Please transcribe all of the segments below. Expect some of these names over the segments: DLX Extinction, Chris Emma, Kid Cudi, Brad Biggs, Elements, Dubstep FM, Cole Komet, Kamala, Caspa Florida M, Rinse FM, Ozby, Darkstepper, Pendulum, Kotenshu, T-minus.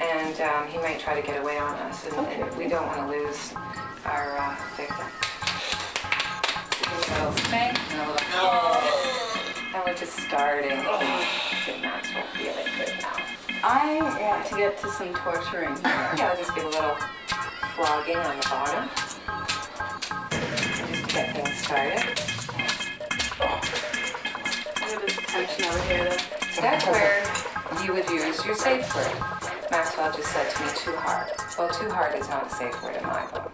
and he might try to get away on us, and we don't want to lose our victim. A little spank and a little and we're just starting. The Max will feel it right now. I want to get to some torturing. Yeah, I'll just give a little flogging on the bottom, just to get things started. That's where you would use your safe word. Maxwell just said to me, too hard. Well, too hard is not a safe word in my book.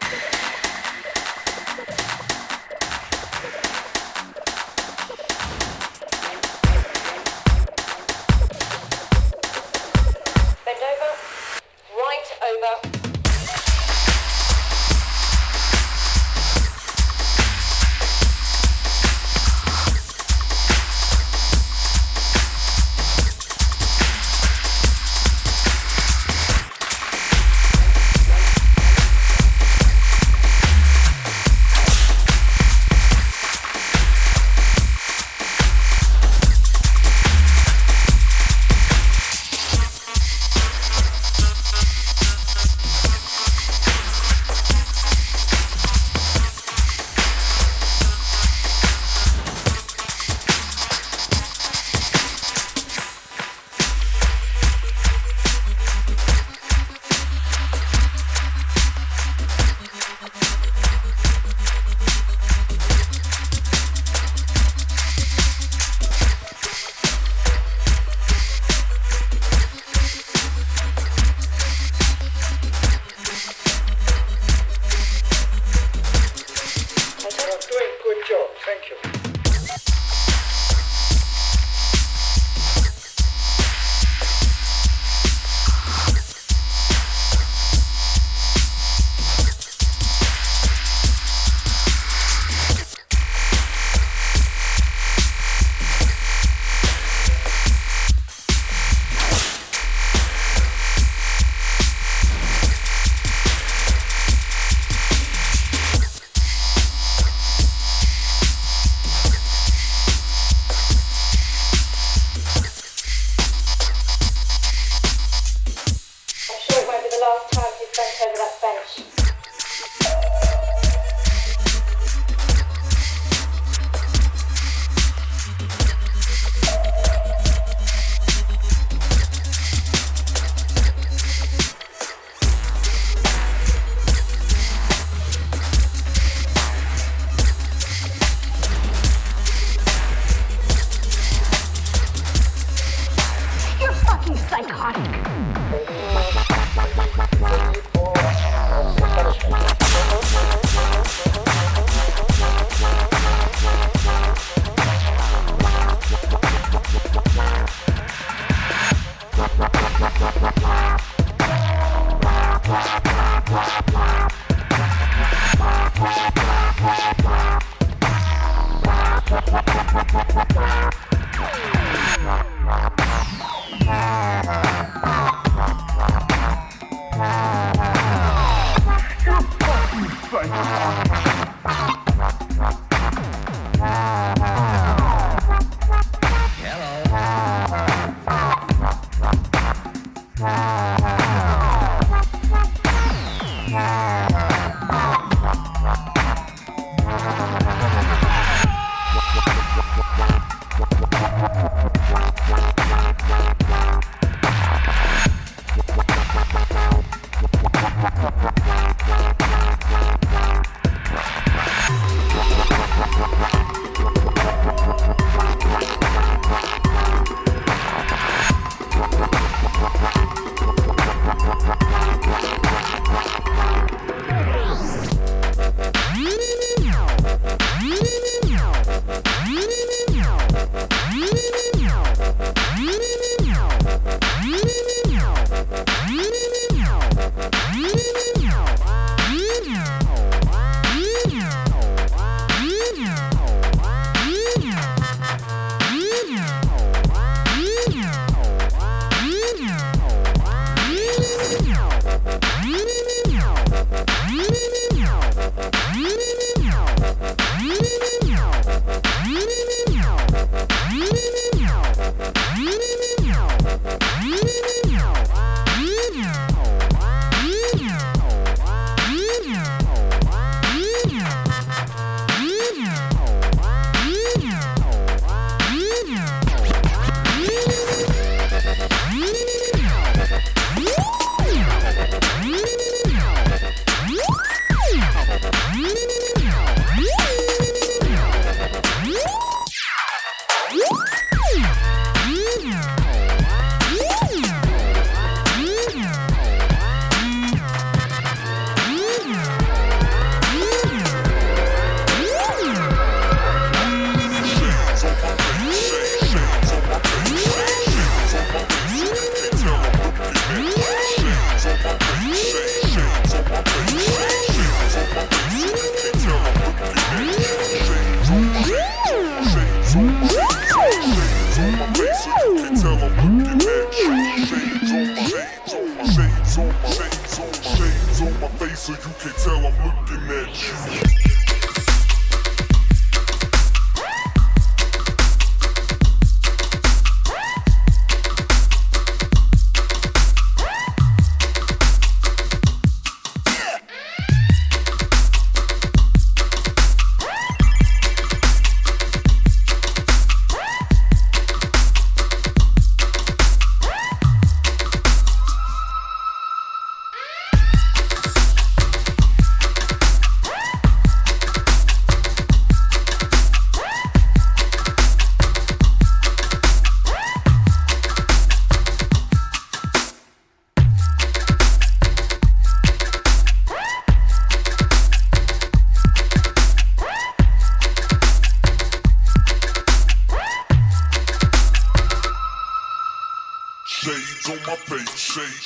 so you can tell I'm looking at you.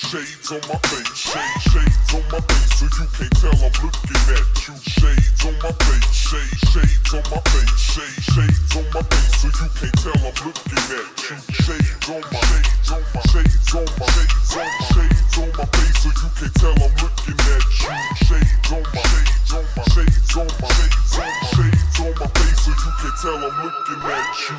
Shades on my face, shades on my face, so you can't tell I'm looking at you. Shades on my face, shades on my face, shades on my face, so you can't tell I'm looking at you. Shades on my, shades on my, shades on my, shades on my face, so you can't tell I'm looking at you. Shades on my, shades on my, shades on my, shades on my face, so you can't tell I'm looking at you.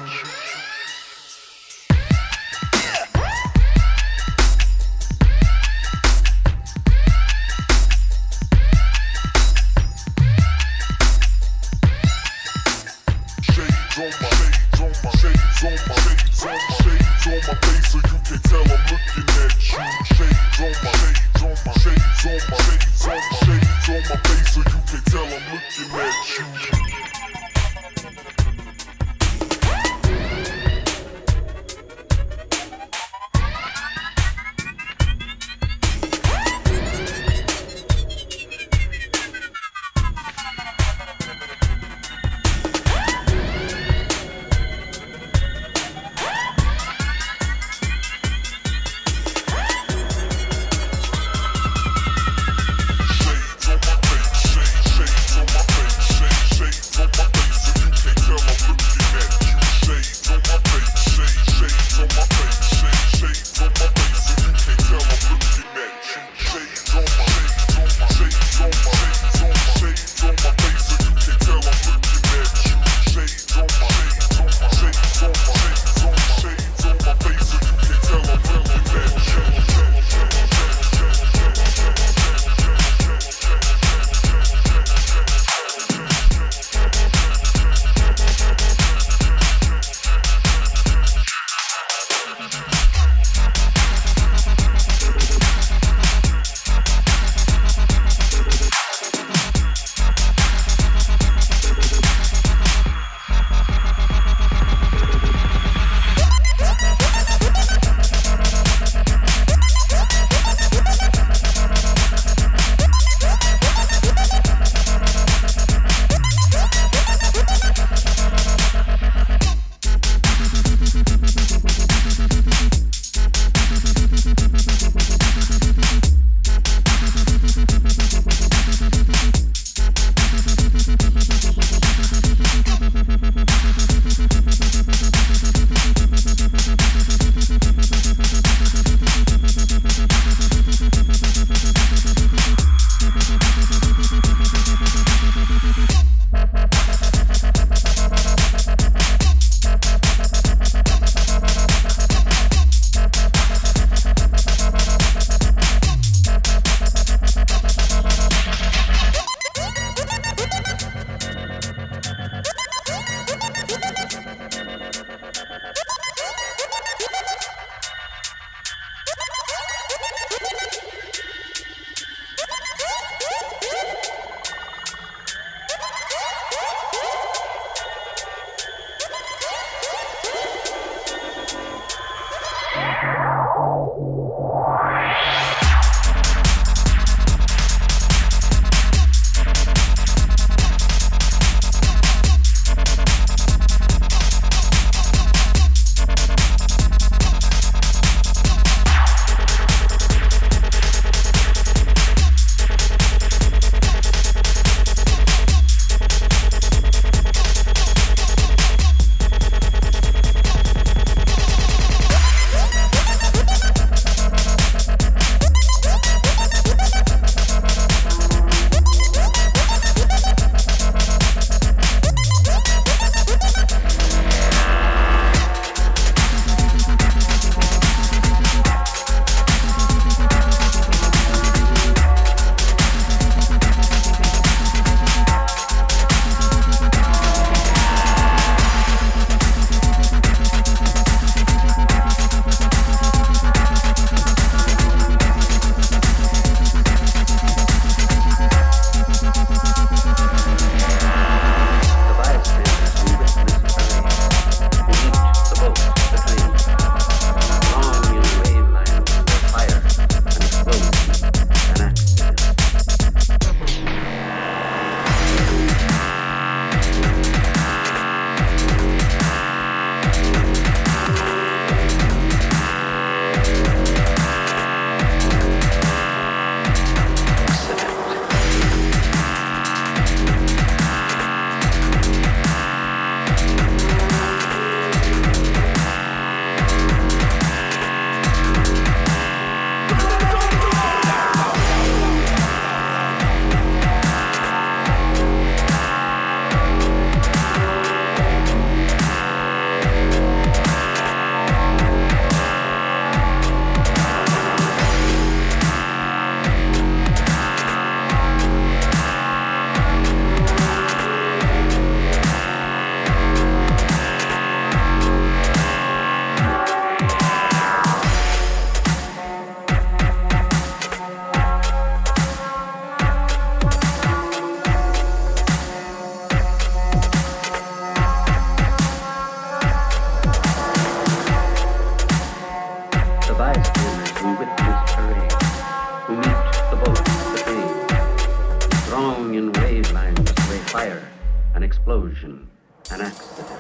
explosion, an accident.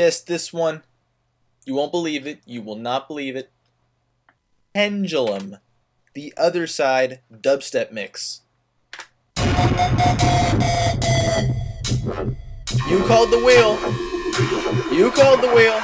yes, this one. You won't believe it. You will not believe it. Pendulum, The Other Side dubstep mix. You called the wheel. You called the wheel.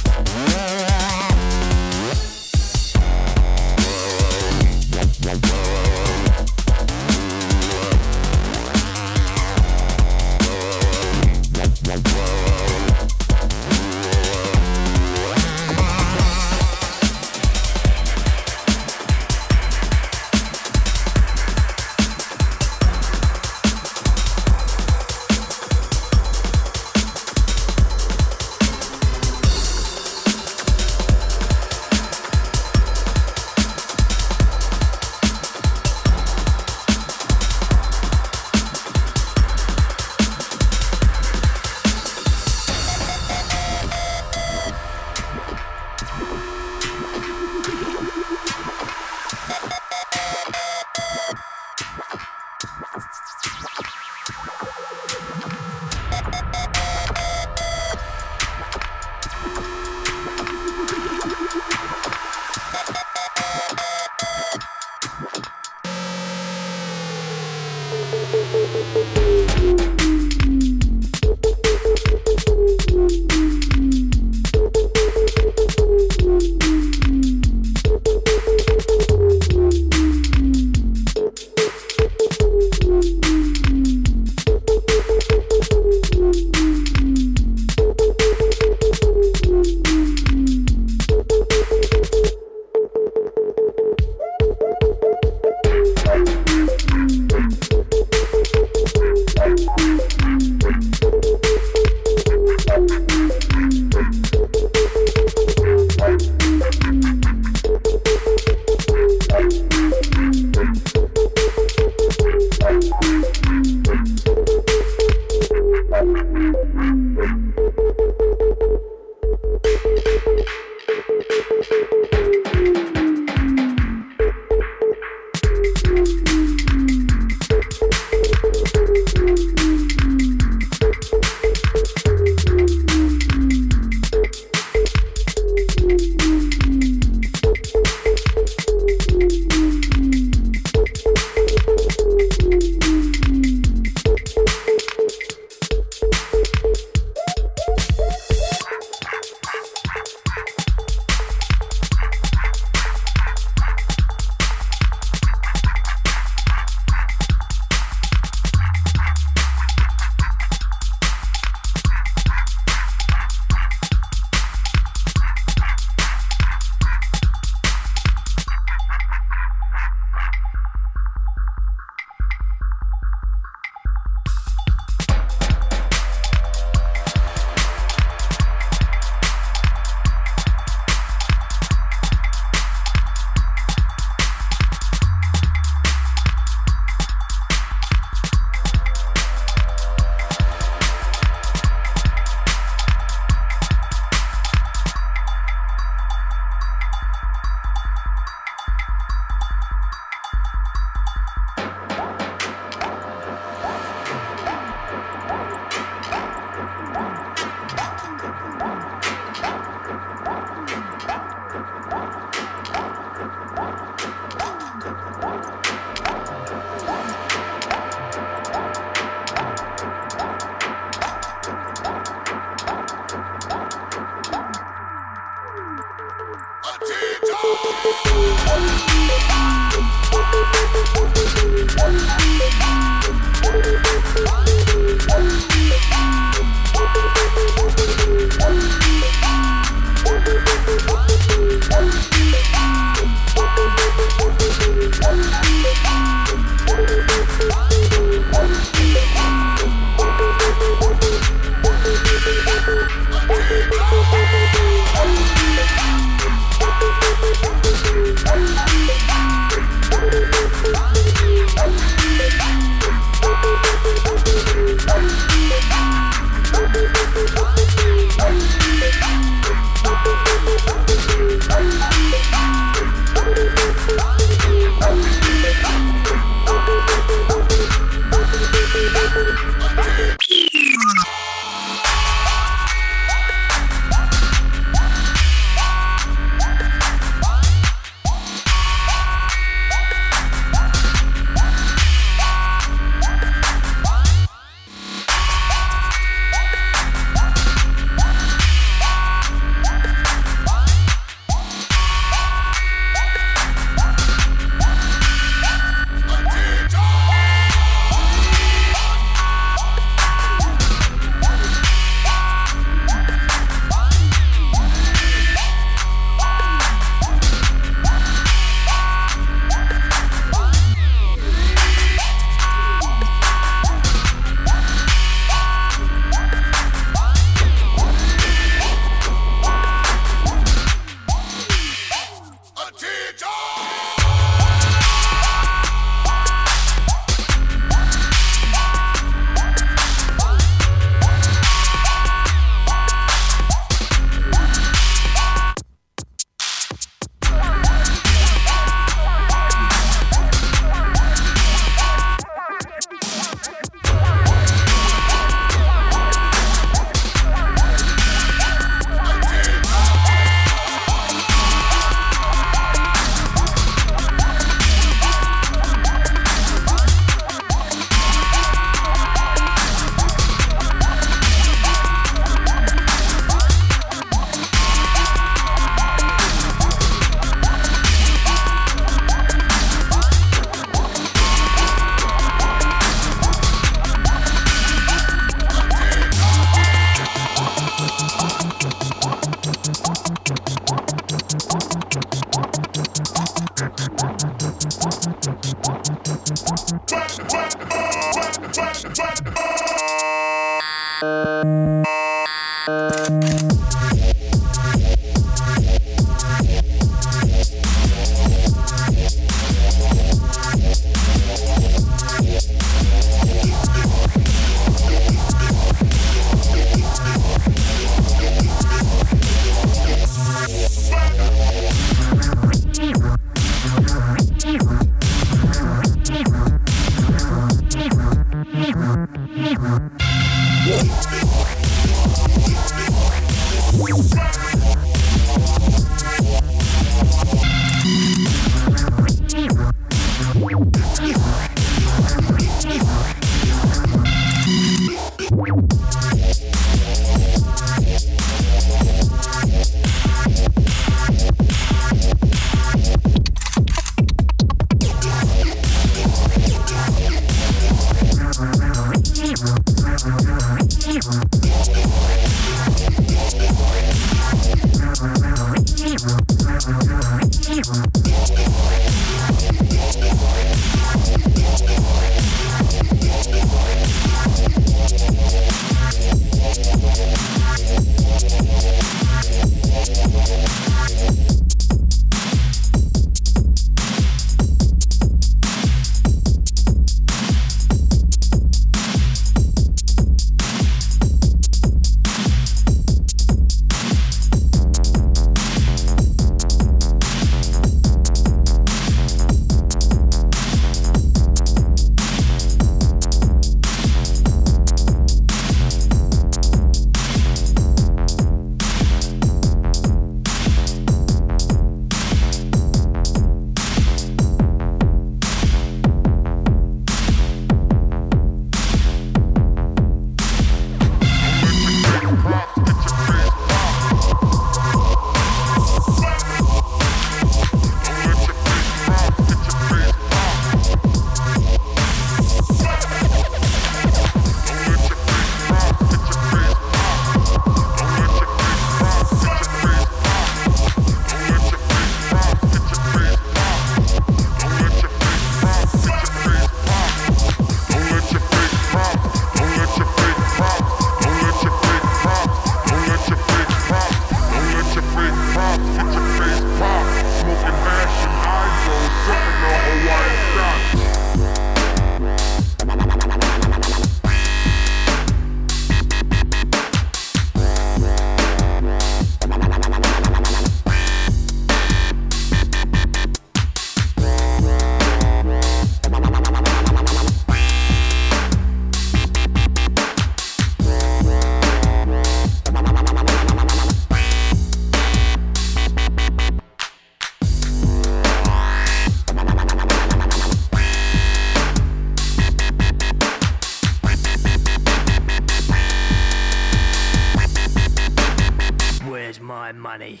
money.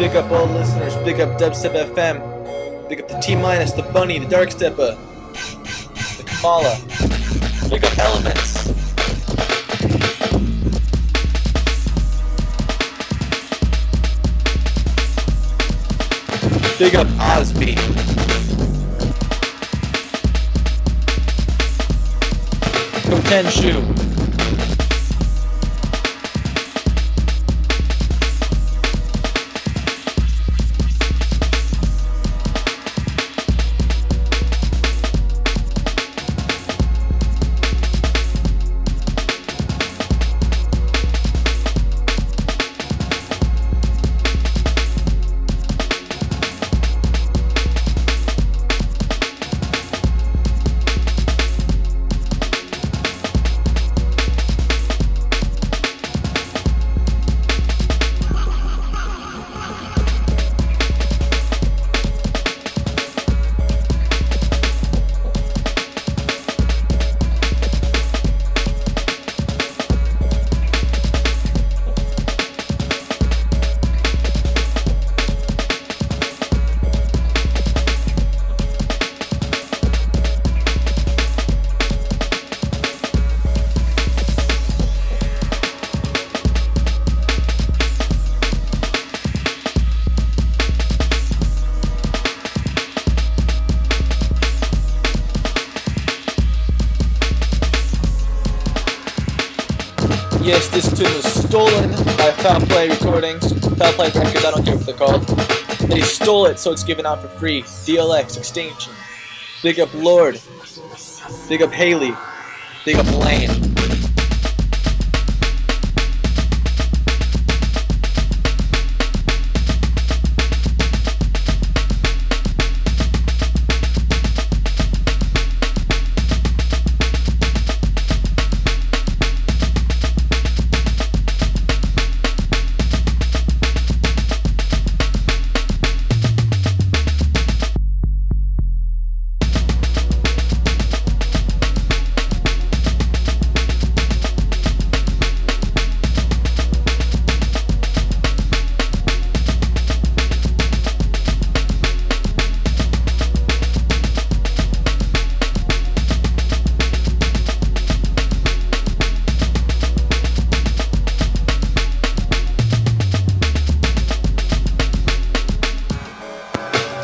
Big up all listeners, big up Dubstep FM, big up the T-minus, the Bunny, the Darkstepper, the Kamala, big up Elements. Big up Ozby. Kotenshu. Yes, this tune was stolen by Foul Play Recordings, Foul Play Records, I don't care what they're called. They stole it, so it's given out for free. DLX Extinction. Big up Lord. Big up Haley. Big up Lane.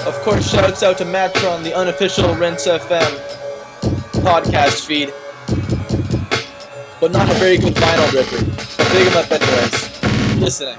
Of course, shouts out to Matron, the unofficial Rinse FM podcast feed, but not a very good vinyl record. But big him up anyways. Listening.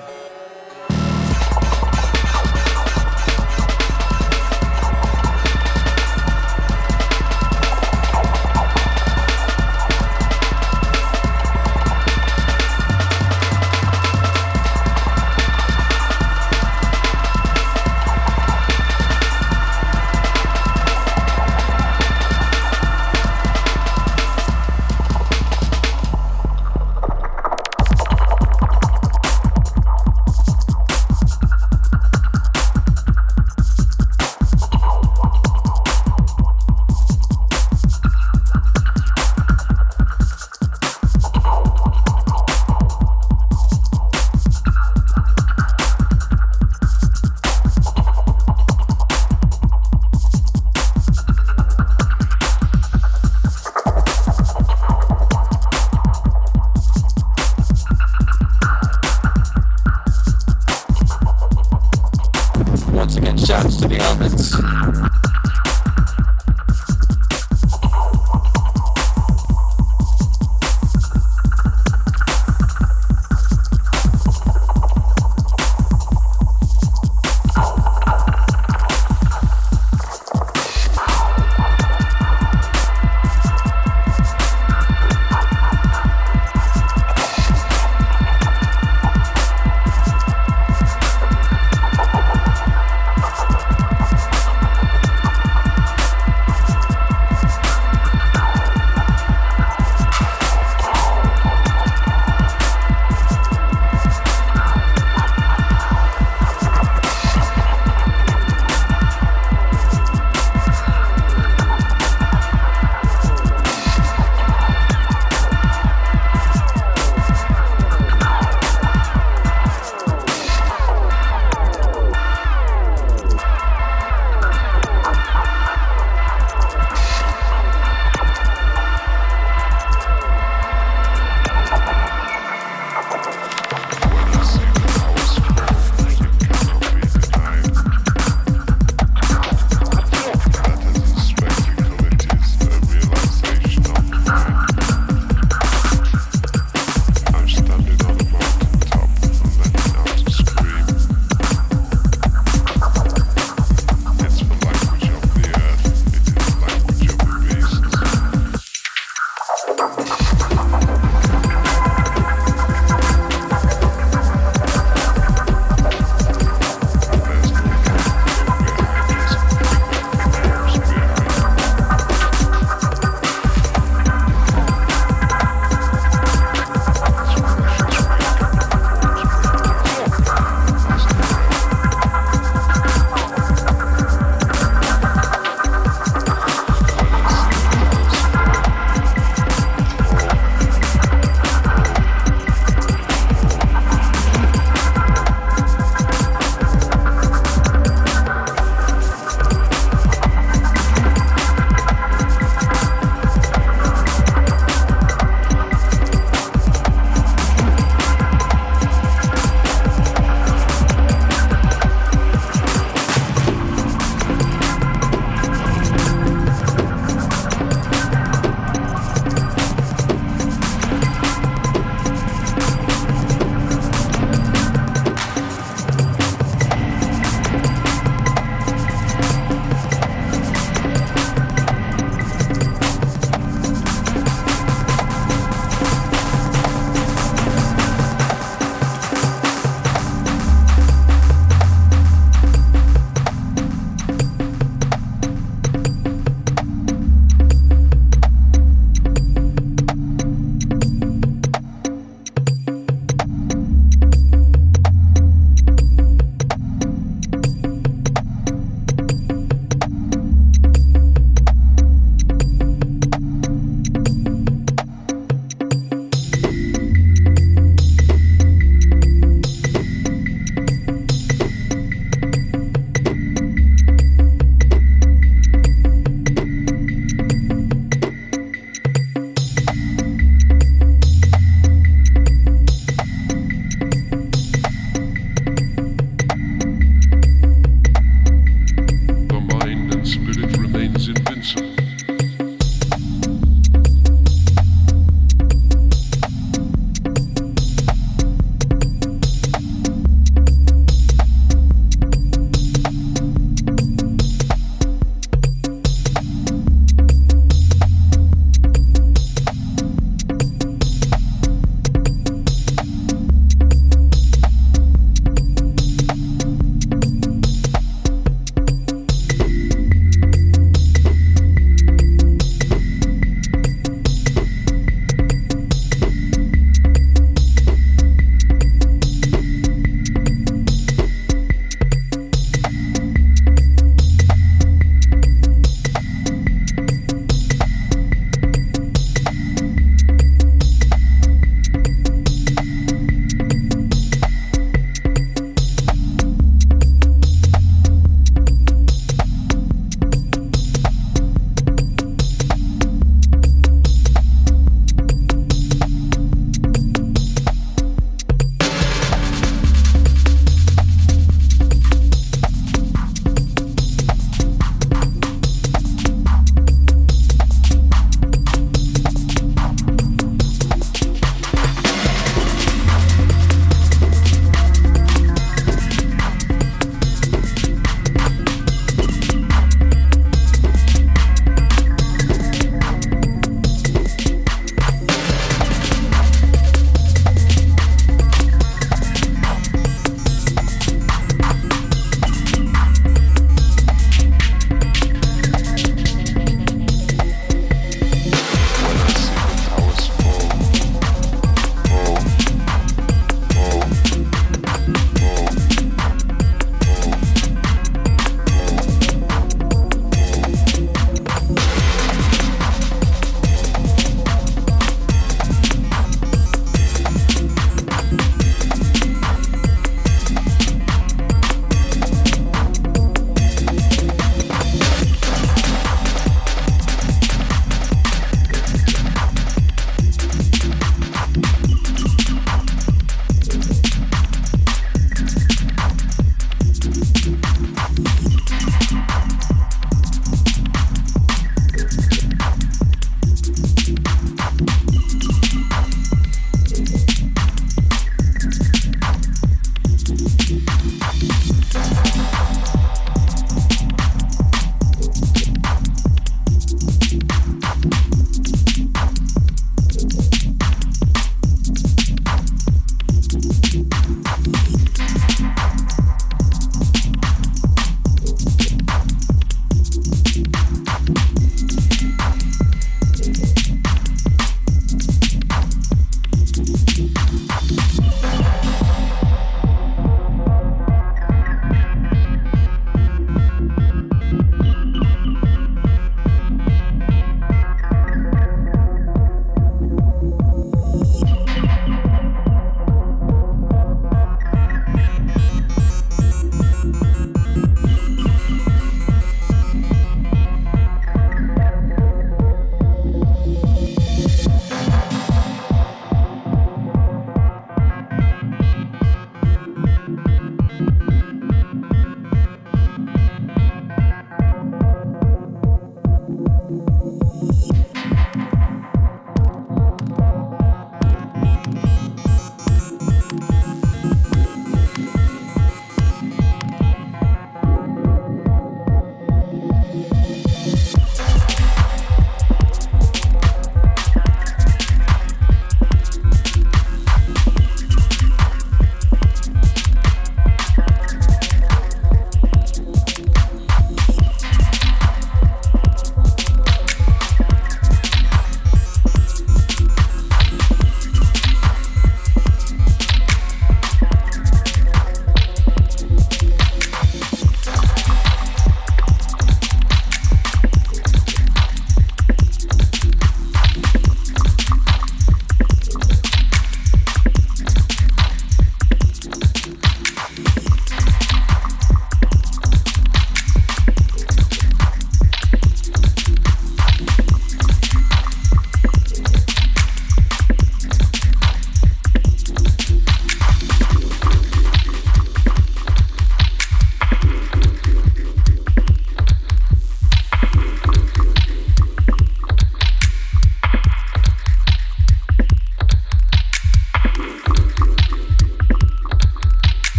Shouts to the Elements.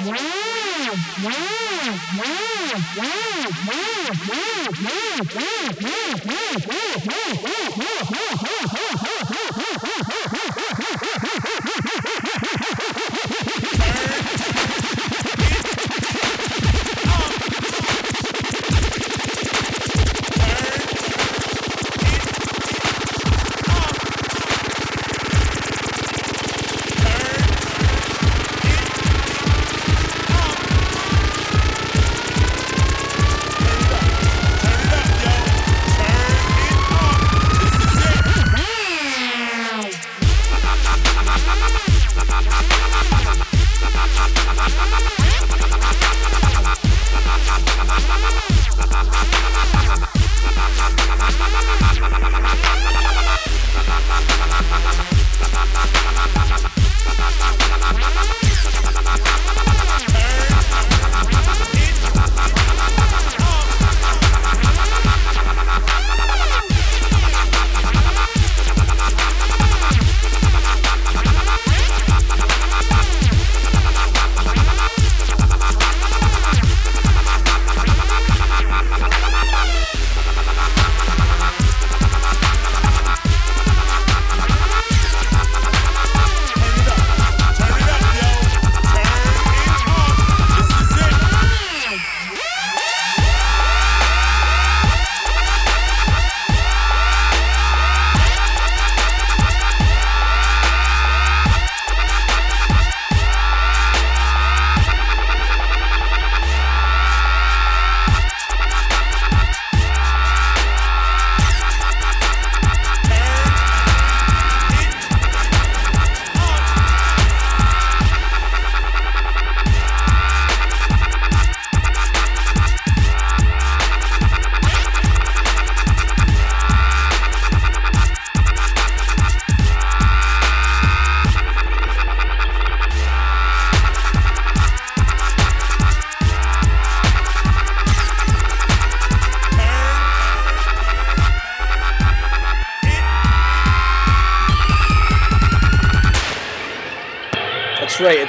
It's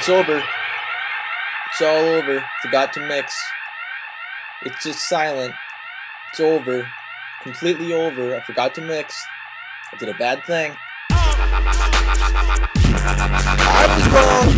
over. It's all over. Forgot to mix. It's just silent. It's over. Completely over. I forgot to mix. I did a bad thing. I was wrong.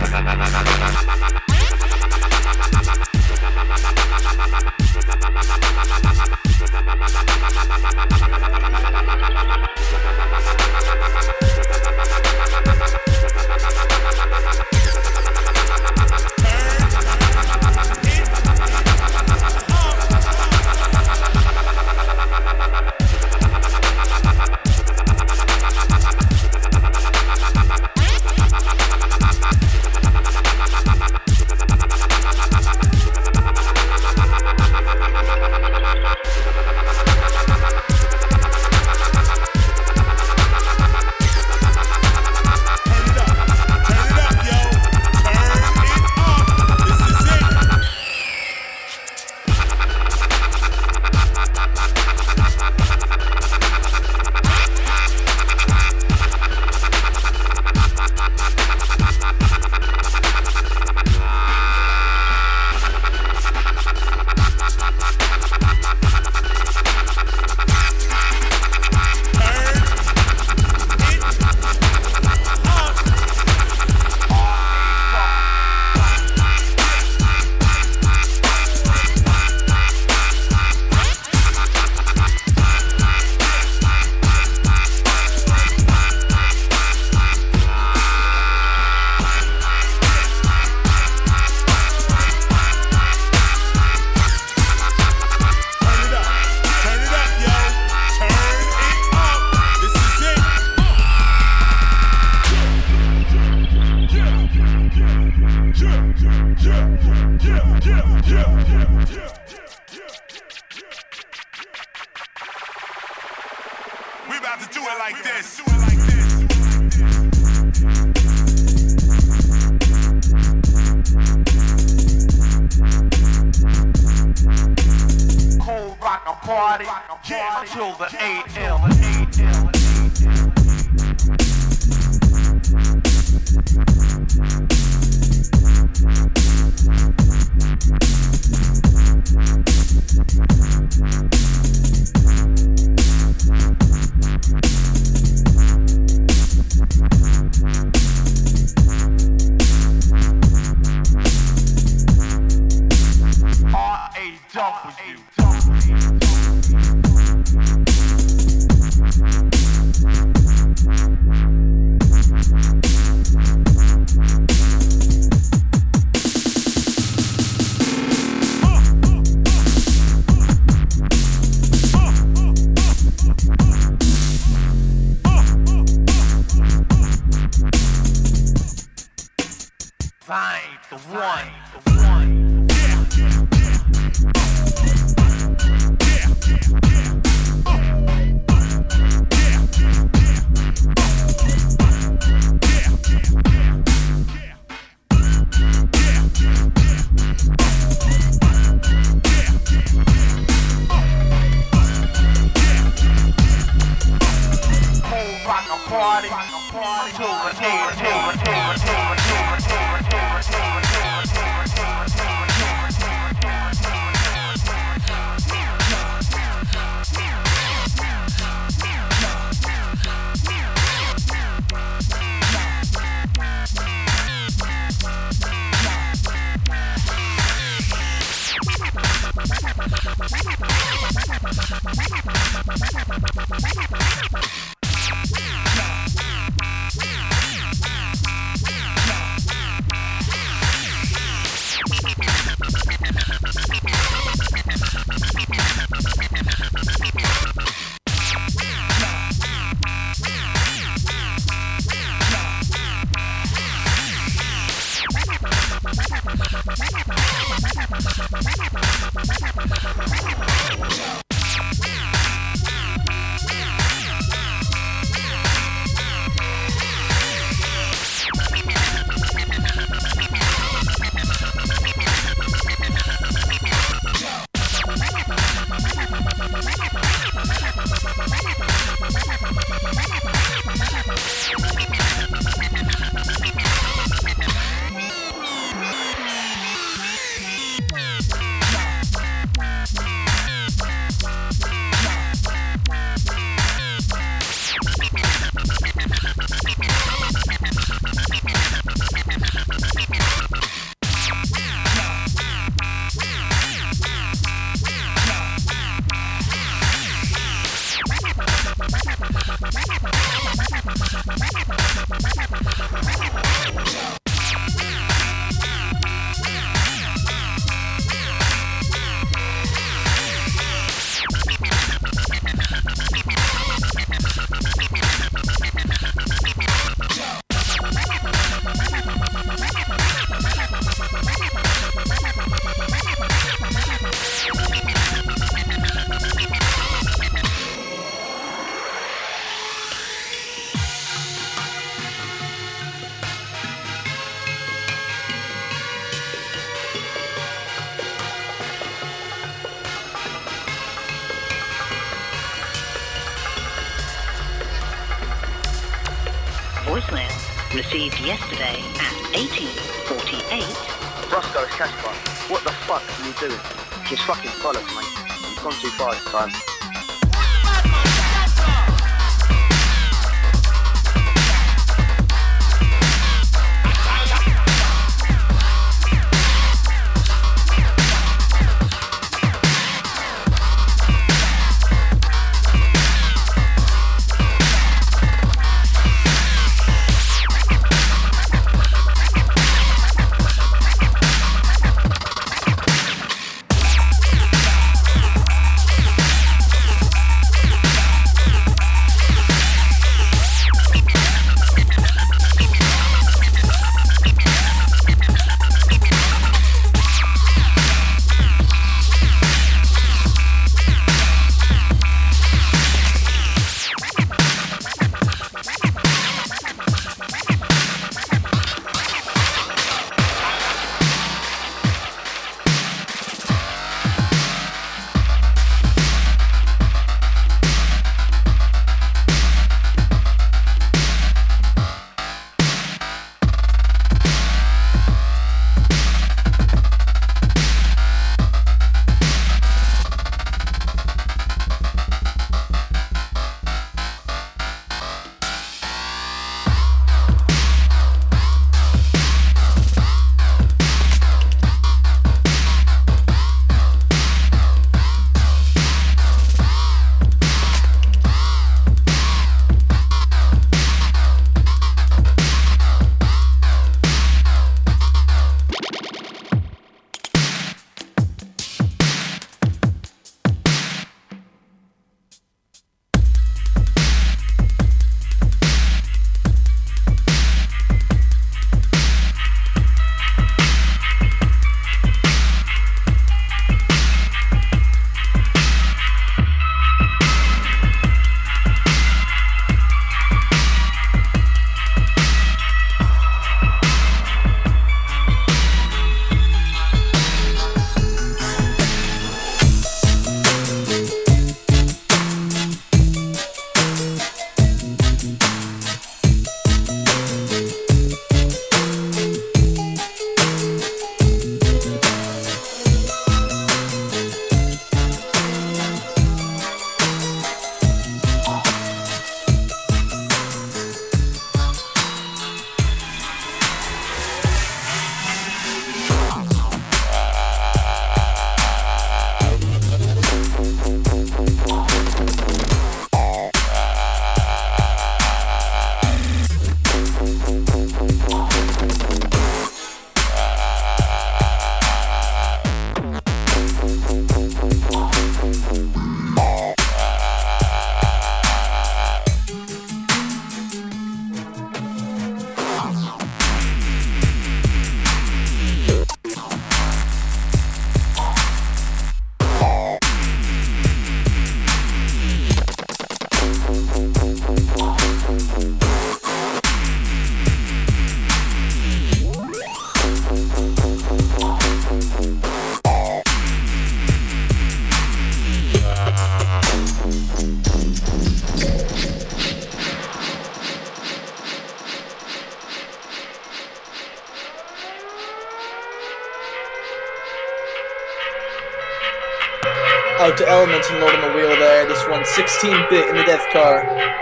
out to Elements and load on the wheel there. This one's 16-bit in the death car.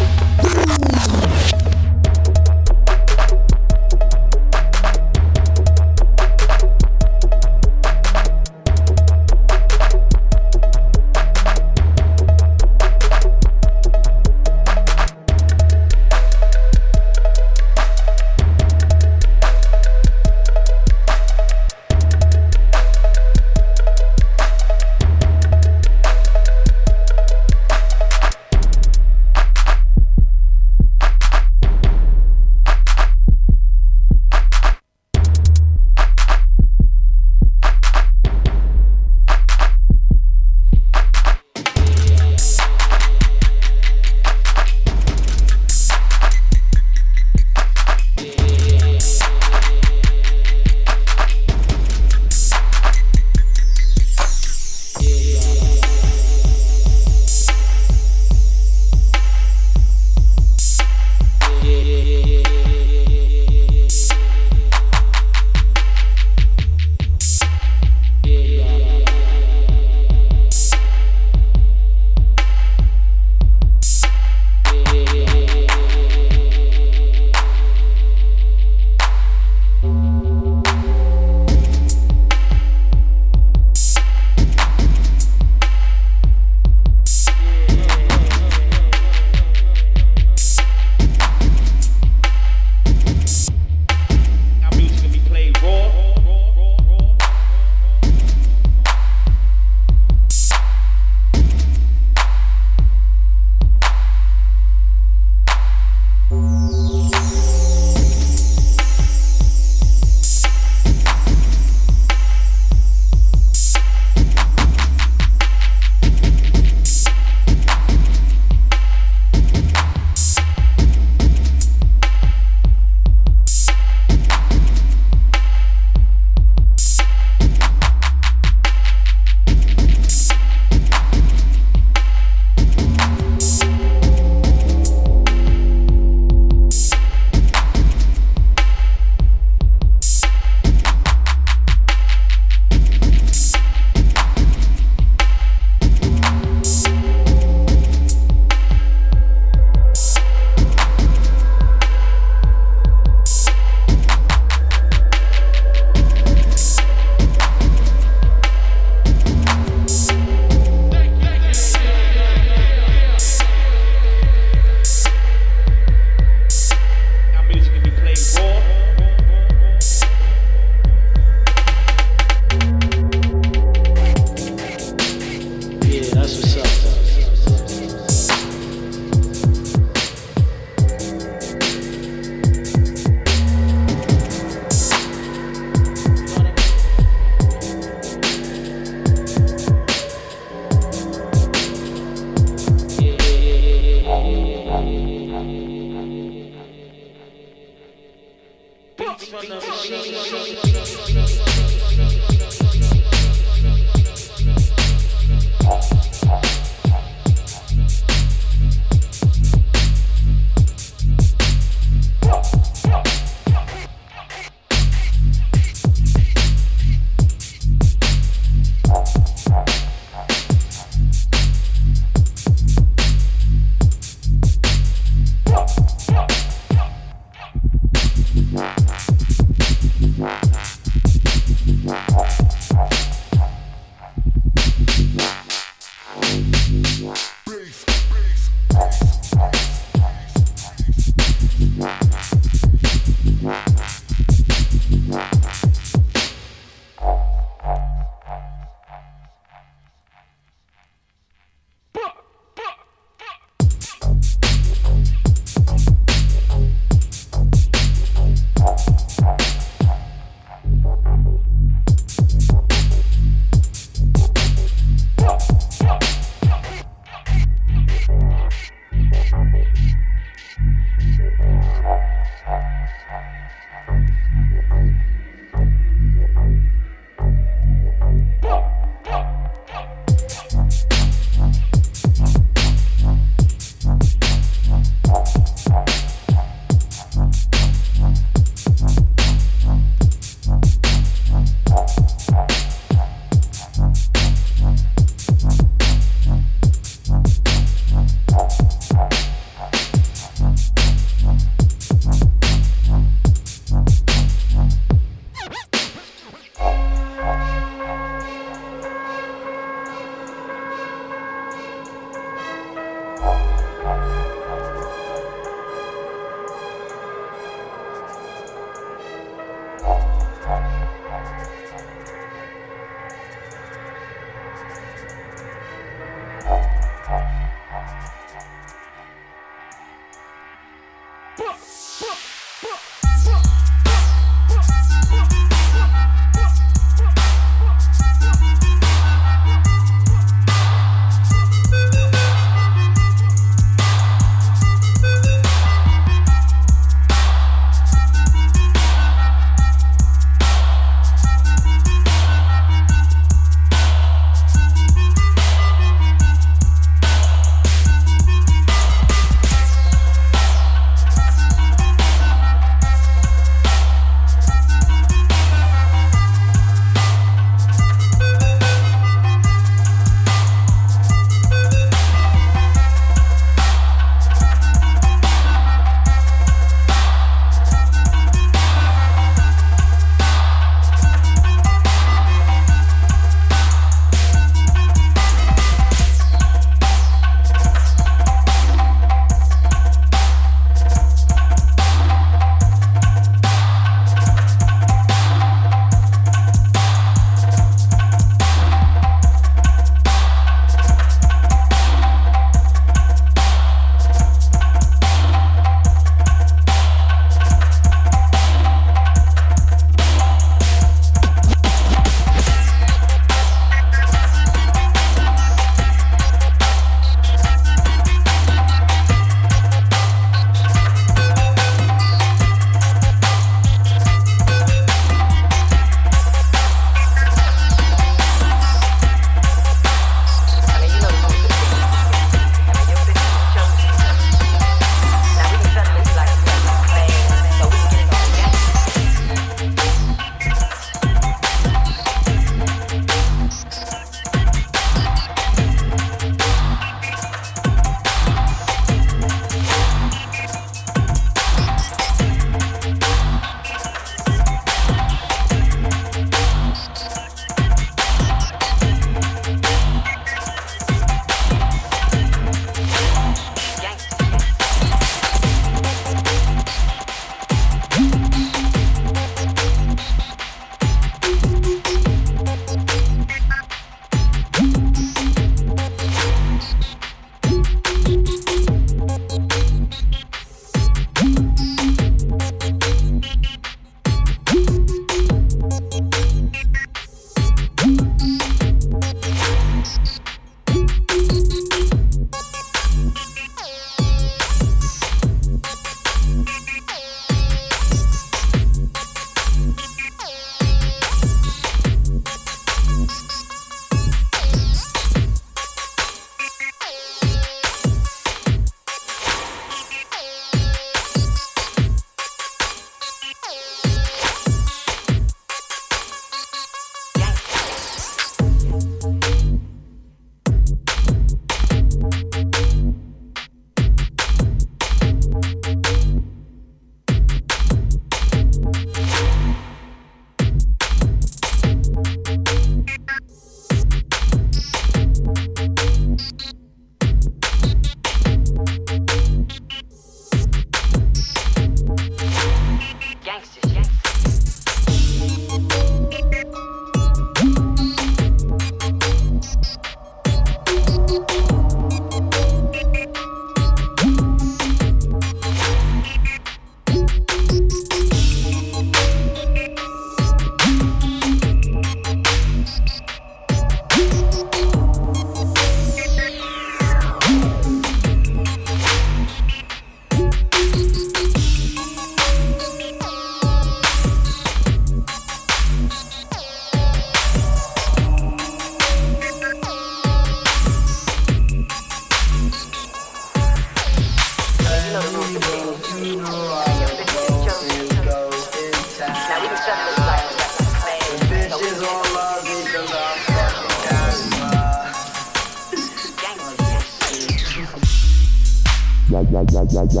People sick and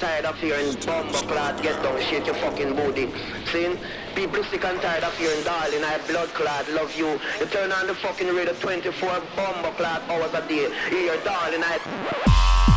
tired of hearing bumper clot, get down, shake your fucking booty. See? People sick and tired of hearing darling, I blood clot, love you. You turn on the fucking radio 24 bumper clot hours a day. Hear darling, I...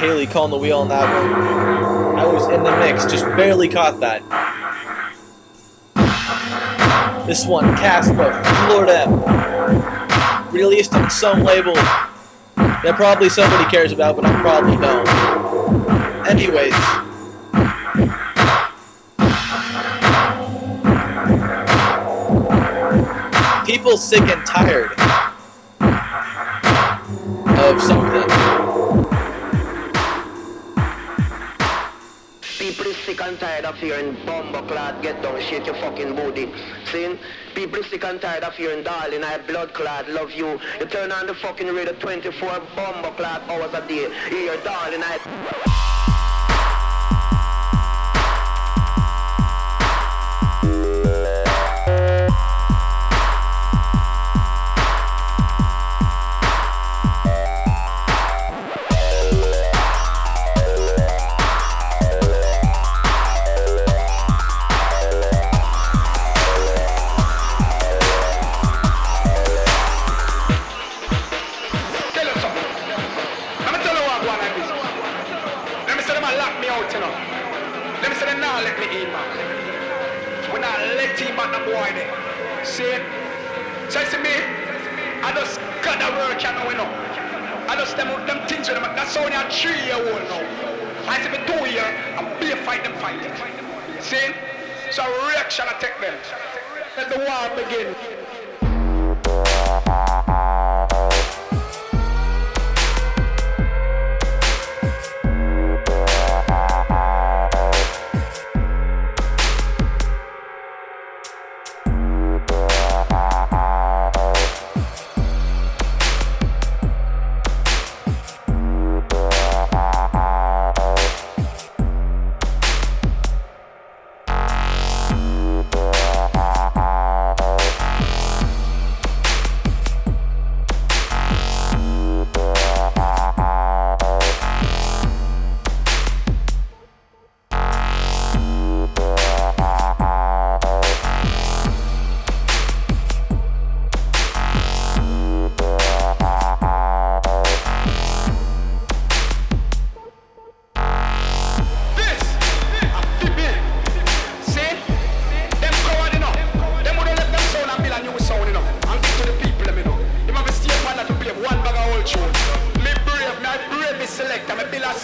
Haley calling the wheel on that one. I was in the mix, just barely caught that. This one, Caspa Florida M, released on some label that probably somebody cares about, but I probably don't. Anyways. People sick and tired of something. People sick and tired of hearing bumbo clot, get down, shake your fucking booty. See? People sick and tired of hearing darling, I blood clot, love you. You turn on the fucking radio 24 bumbo clot hours a day. Hear darling, I...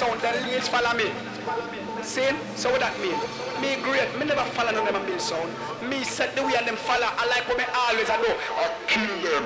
sound that leads follow me. See? So what that mean? Me great. Me never follow none of them and build sound. Me set the way and them follow. I like what me always I know. I kill them.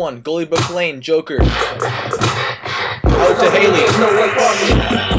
One, Goalie Book Lane, Joker. Out to Haley.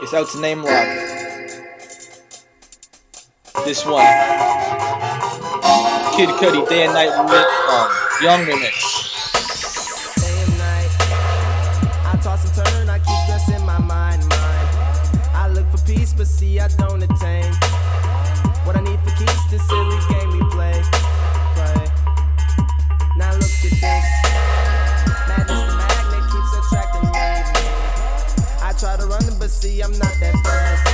It's out to name log. This one, Kid Cudi, Day and Night remix, Young remix. Day and night, I toss and turn, I keep stressing my mind. I look for peace, but see I don't attain. What I need for keeps this silly game we play. Now look at this. Madness the magnet keeps attracting me. I try to run, but see, I'm not that fast.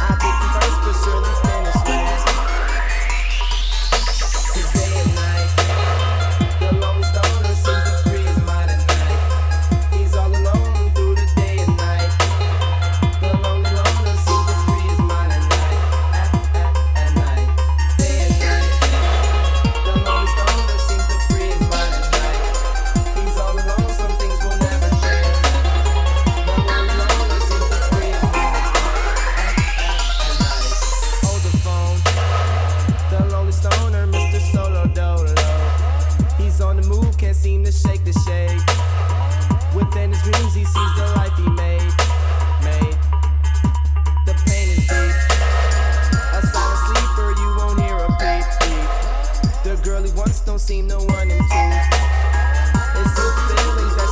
I think the first, but surely finish last. 'Cause day and night, the lonely stoner seems to free his mind at night. He's all alone through the day and night. The lonely loner seems to free his mind at night. At night, day and night, the lonely stoner seems to free his mind at night. He's all alone, some things will never change. Seem to shake the shade. Within his dreams, he sees the life he made. The pain is deep. A silent sleeper, you won't hear a beep. The girl he wants don't seem to want him to. It's your feelings that